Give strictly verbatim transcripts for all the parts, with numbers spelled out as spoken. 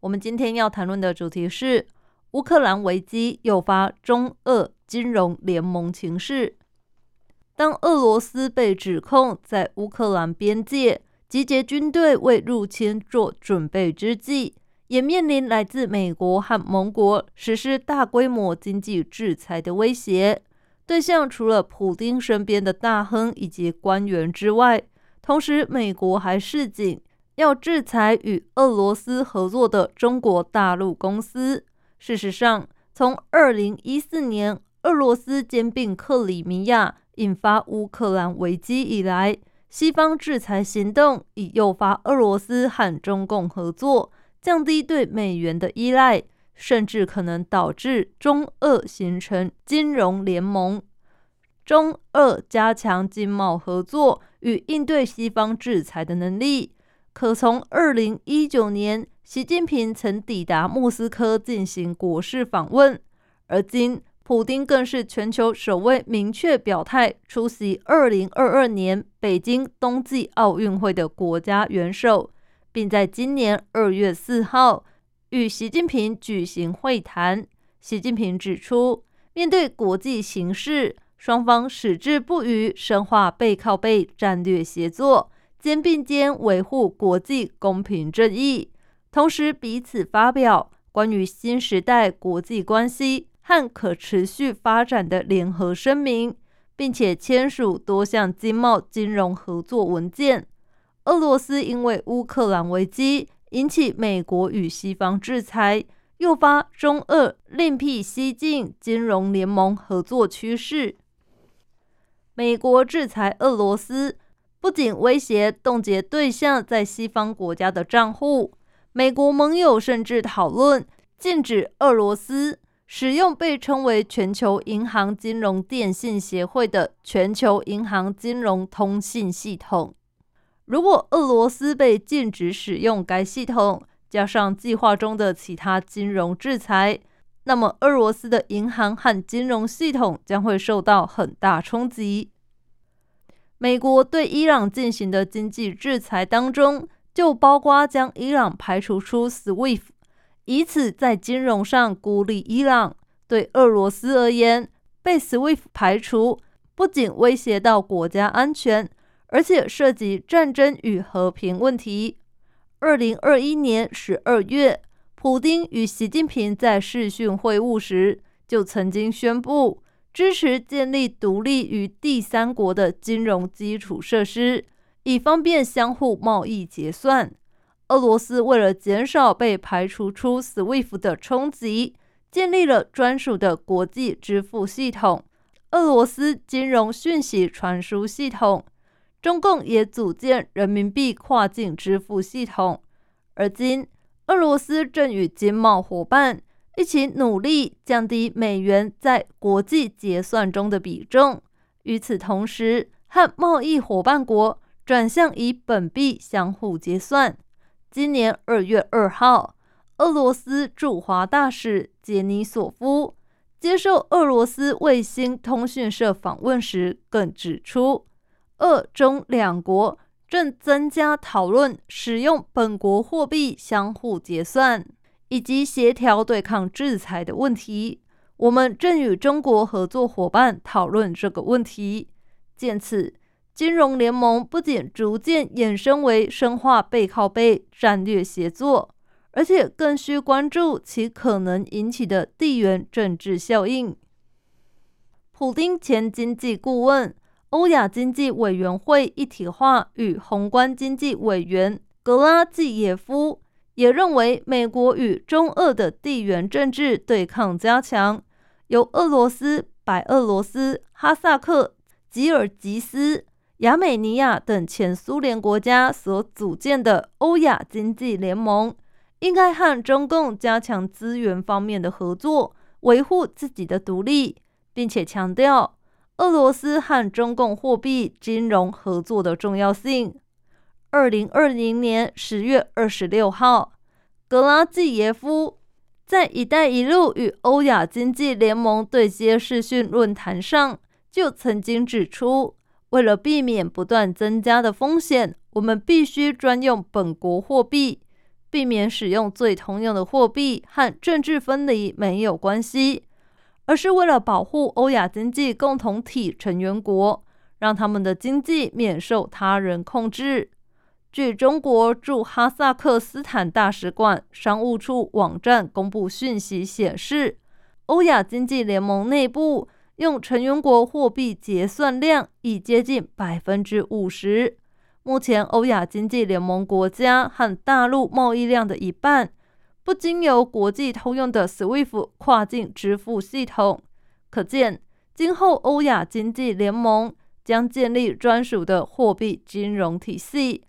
我们今天要谈论的主题是乌克兰危机诱发中俄金融联盟情势。当俄罗斯被指控在乌克兰边界集结军队为入侵做准备之际，也面临来自美国和盟国实施大规模经济制裁的威胁。对象除了普丁身边的大亨以及官员之外，同时，美国还示警要制裁与俄罗斯合作的中国大陆公司。事实上，从二零一四年俄罗斯兼并克里米亚引发乌克兰危机以来，西方制裁行动已诱发俄罗斯和中共合作，降低对美元的依赖，甚至可能导致中俄形成金融联盟。中俄加强经贸合作与应对西方制裁的能力，可从二零一九年习近平曾抵达莫斯科进行国事访问，而今普丁更是全球首位明确表态出席二零二二年北京冬季奥运会的国家元首，并在今年二月四号与习近平举行会谈。习近平指出，面对国际形势，双方矢志不渝深化背靠背战略协作，肩并肩维护国际公平正义，同时彼此发表关于新时代国际关系和可持续发展的联合声明，并且签署多项经贸金融合作文件。俄罗斯因为乌克兰危机引起美国与西方制裁，诱发中俄另辟蹊径金融联盟合作趋势。美国制裁俄罗斯，不仅威胁冻结对象在西方国家的账户，美国盟友甚至讨论禁止俄罗斯使用被称为全球银行金融电信协会的全球银行金融通信系统。如果俄罗斯被禁止使用该系统，加上计划中的其他金融制裁，那么俄罗斯的银行和金融系统将会受到很大冲击。美国对伊朗进行的经济制裁当中，就包括将伊朗排除出 斯威夫特， 以此在金融上孤立伊朗。对俄罗斯而言，被 斯威夫特 排除不仅威胁到国家安全，而且涉及战争与和平问题。二零二一年十二月，普丁与习近平在视讯会晤时就曾经宣布支持建立独立于第三国的金融基础设施，以方便相互贸易结算。俄罗斯为了减少被排除出 斯威夫特 的冲击，建立了专属的国际支付系统——俄罗斯金融讯息传输系统。中共也组建人民币跨境支付系统。而今，俄罗斯正与经贸伙伴一起努力降低美元在国际结算中的比重，与此同时，和贸易伙伴国转向以本币相互结算。今年二月二号，俄罗斯驻华大使杰尼索夫接受俄罗斯卫星通讯社访问时更指出，俄中两国正增加讨论使用本国货币相互结算，以及协调对抗制裁的问题。我们正与中国合作伙伴讨论这个问题。见此，金融联盟不仅逐渐衍生为深化背靠背战略协作，而且更需关注其可能引起的地缘政治效应。普丁前经济顾问、欧亚经济委员会一体化与宏观经济委员格拉季耶夫也认为，美国与中俄的地缘政治对抗加强，由俄罗斯、白俄罗斯、哈萨克、吉尔吉斯、亚美尼亚等前苏联国家所组建的欧亚经济联盟，应该和中共加强资源方面的合作，维护自己的独立，并且强调俄罗斯和中共货币金融合作的重要性。二零二零年十月二十六号，格拉季耶夫在“一带一路”与欧亚经济联盟对接视讯论坛上就曾经指出，为了避免不断增加的风险，我们必须专用本国货币，避免使用最通用的货币和政治分离没有关系，而是为了保护欧亚经济共同体成员国，让他们的经济免受他人控制。据中国驻哈萨克斯坦大使馆商务处网站公布讯息显示，欧亚经济联盟内部用成员国货币结算量已接近 百分之五十。目前欧亚经济联盟国家和大陆贸易量的一半不经由国际通用的 S W I F T 跨境支付系统，可见今后欧亚经济联盟将建立专属的货币金融体系。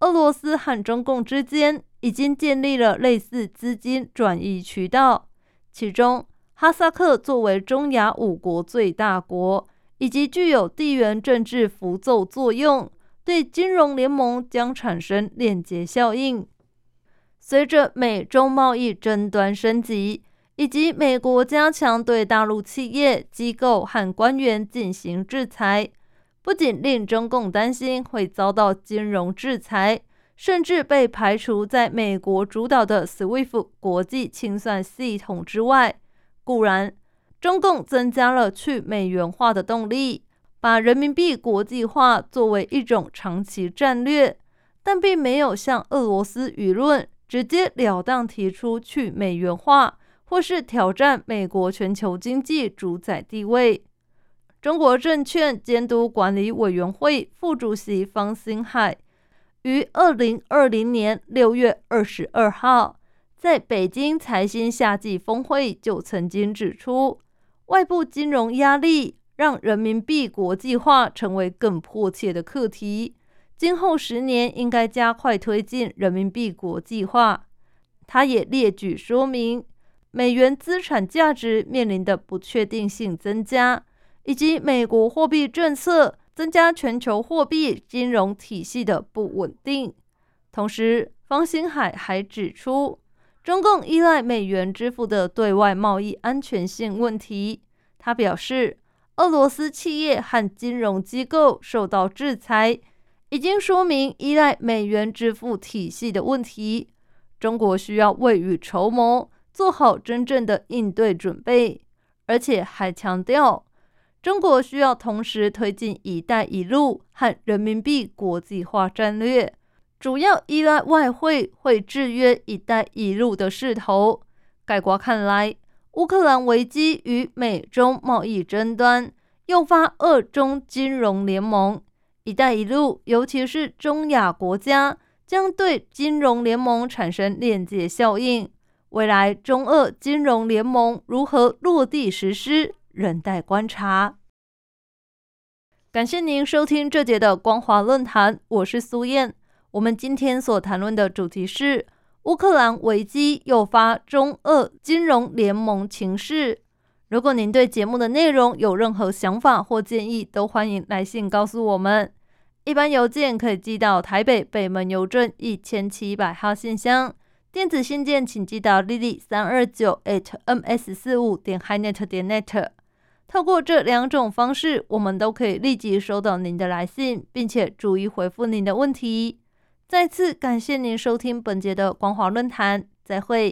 俄罗斯和中共之间已经建立了类似资金转移渠道，其中哈萨克作为中亚五国最大国，以及具有地缘政治辅佐作用，对金融联盟将产生链接效应。随着美中贸易争端升级，以及美国加强对大陆企业、机构和官员进行制裁，不仅令中共担心会遭到金融制裁，甚至被排除在美国主导的 S W I F T 国际清算系统之外。固然，中共增加了去美元化的动力，把人民币国际化作为一种长期战略，但并没有像俄罗斯舆论直截了当提出去美元化，或是挑战美国全球经济主宰地位。中国证券监督管理委员会副主席方星海于二零二零年六月二十二号在北京财新夏季峰会就曾经指出，外部金融压力让人民币国际化成为更迫切的课题，今后十年应该加快推进人民币国际化。他也列举说明，美元资产价值面临的不确定性增加，以及美国货币政策增加全球货币金融体系的不稳定。同时，方星海还指出，中共依赖美元支付的对外贸易安全性问题。他表示，俄罗斯企业和金融机构受到制裁，已经说明依赖美元支付体系的问题。中国需要未雨绸缪，做好真正的应对准备。而且还强调，中国需要同时推进“一带一路”和人民币国际化战略。主要依赖外汇会制约一带一路的势头。概括看来，乌克兰危机与美中贸易争端诱发俄中金融联盟，一带一路尤其是中亚国家将对金融联盟产生链接效应。未来中俄金融联盟如何落地实施，仍待观察。感谢您收听这节的光华论坛，我是苏燕。我们今天所谈论的主题是乌克兰危机诱发中俄金融联盟情势。如果您对节目的内容有任何想法或建议，都欢迎来信告诉我们。一般邮件可以寄到台北北门邮政一千七百号信箱，电子信件请寄到 Lily 三二九 at m s 四五 点 hinet 点 net。 透过这两种方式，我们都可以立即收到您的来信，并且逐一回复您的问题。再次感谢您收听本节的光华论坛，再会。